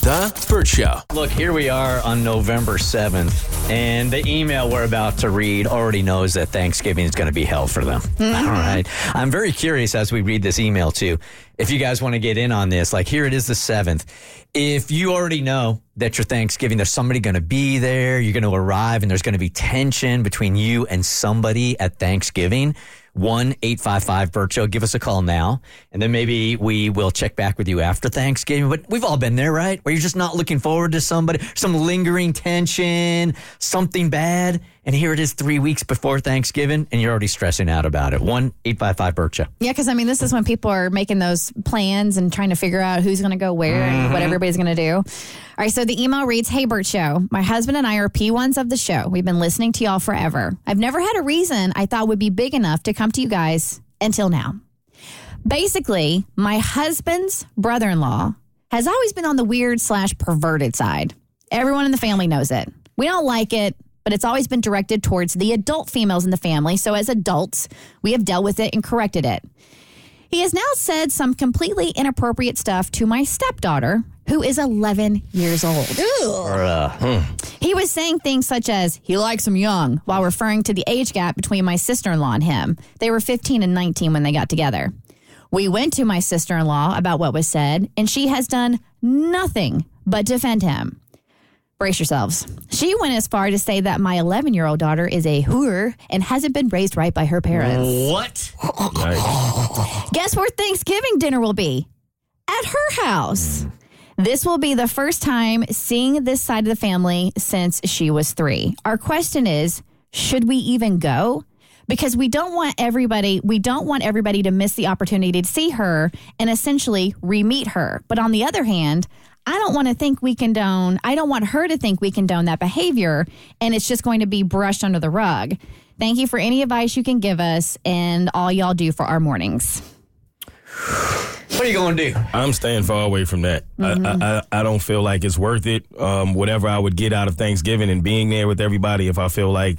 The Bert Show. Look, here we are on November 7th, and the email we're about to read already knows that Thanksgiving is going to be hell for them. Mm-hmm. All right. I'm very curious as we read this email, too, if you guys want to get in on this. Like, here it is the 7th. If you already know that your Thanksgiving, there's somebody going to be there, you're going to arrive, and there's going to be tension between you and somebody at Thanksgiving, 1-855-BERT-SHOW. Give us a call now, and then maybe we will check back with you after Thanksgiving. But we've all been there, right? Where you're just not looking forward to somebody, some lingering tension, something bad. And here it is 3 weeks before Thanksgiving, and you're already stressing out about it. 1-855-BERT-SHOW. Yeah, because, I mean, this is when people are making those plans and trying to figure out who's going to go where and what everybody's going to do. All right, so the email reads, "Hey, Bert Show. My husband and I are P1s of the show. We've been listening to y'all forever. I've never had a reason I thought would be big enough to come to you guys until now. Basically, my husband's brother-in-law has always been on the weird/perverted side. Everyone in the family knows it. We don't like it, but it's always been directed towards the adult females in the family. So as adults, we have dealt with it and corrected it. He has now said some completely inappropriate stuff to my stepdaughter, who is 11 years old. He was saying things such as, 'he likes them young,' while referring to the age gap between my sister-in-law and him. They were 15 and 19 when they got together. We went to my sister-in-law about what was said, and she has done nothing but defend him." Brace yourselves. "She went as far to say that my 11-year-old daughter is a whore and hasn't been raised right by her parents." What? Nice. "Guess where Thanksgiving dinner will be? At her house. This will be the first time seeing this side of the family since she was 3. Our question is, should we even go? Because we don't want everybody to miss the opportunity to see her and essentially re-meet her. But on the other hand, I don't want her to think we condone that behavior, and it's just going to be brushed under the rug. Thank you for any advice you can give us and all y'all do for our mornings." What are you going to do? I'm staying far away from that. Mm-hmm. I don't feel like it's worth it. Whatever I would get out of Thanksgiving and being there with everybody, if I feel like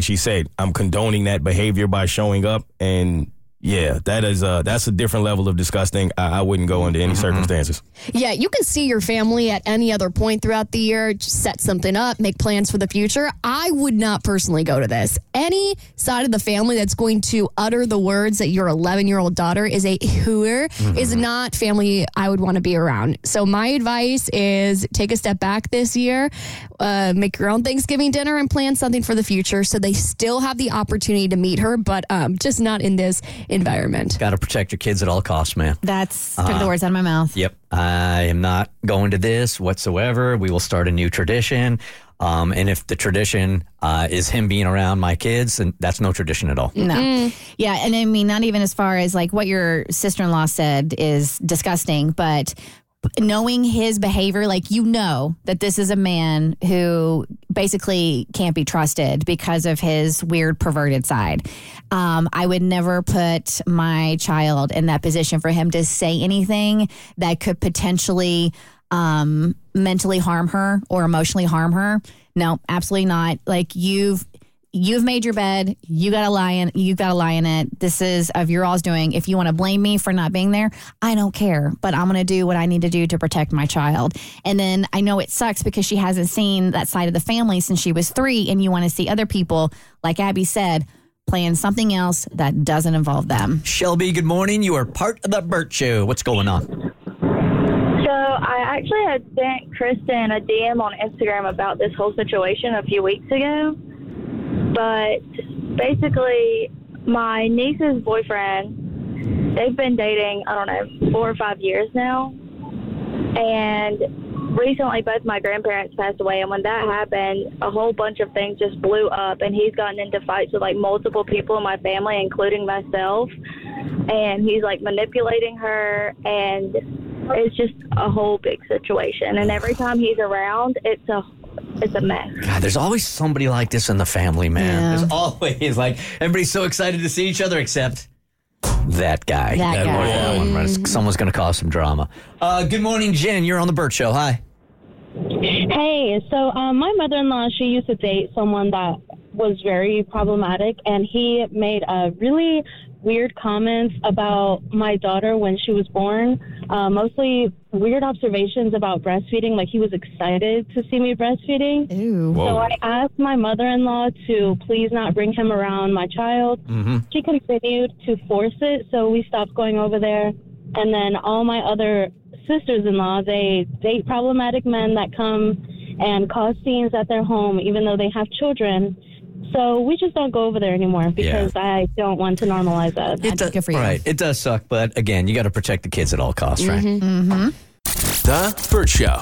she said, I'm condoning that behavior by showing up, and yeah, that's a different level of disgusting. I wouldn't go under any circumstances. Yeah, you can see your family at any other point throughout the year, just set something up, make plans for the future. I would not personally go to this. Any side of the family that's going to utter the words that your 11-year-old daughter is a whore is not family I would want to be around. So my advice is take a step back this year, make your own Thanksgiving dinner, and plan something for the future so they still have the opportunity to meet her, but just not in this environment. Got to protect your kids at all costs, man. That's took the words out of my mouth. Yep. I am not going to this whatsoever. We will start a new tradition. And if the tradition is him being around my kids, then that's no tradition at all. No. Yeah, and I mean, not even as far as like what your sister-in-law said is disgusting, but knowing his behavior, like, you know that this is a man who basically can't be trusted because of his weird perverted side. I would never put my child in that position for him to say anything that could potentially mentally harm her or emotionally harm her. No, absolutely not. Like, You've made your bed. You got to lie in it. This is of your all's doing. If you want to blame me for not being there, I don't care. But I'm going to do what I need to do to protect my child. And then I know it sucks because she hasn't seen that side of the family since she was 3. And you want to see other people, like Abby said, playing something else that doesn't involve them. Shelby, good morning. You are part of the Bert Show. What's going on? So I actually had sent Kristen a DM on Instagram about this whole situation a few weeks ago. But basically, my niece's boyfriend, they've been dating, 4 or 5 years now. And recently, both my grandparents passed away. And when that happened, a whole bunch of things just blew up. And he's gotten into fights with, like, multiple people in my family, including myself. And he's, like, manipulating her. And it's just a whole big situation. And every time he's around, it's a mess. God, there's always somebody like this in the family, man. Yeah. There's always, like, everybody's so excited to see each other except that guy. That one, right? Someone's going to cause some drama. Good morning, Jen. You're on the Bert Show. Hi. Hey, so my mother-in-law, she used to date someone that was very problematic, and he made really weird comments about my daughter when she was born, mostly weird observations about breastfeeding, like he was excited to see me breastfeeding. Ew. So I asked my mother-in-law to please not bring him around my child. Mm-hmm. She continued to force it, so we stopped going over there. And then all my other sisters-in-law, they date problematic men that come and cause scenes at their home, even though they have children. So we just don't go over there anymore because I don't want to normalize that. It's good for you. Right. It does suck, but again, you got to protect the kids at all costs, right? Mm-hmm. Mm-hmm. The Bert Show.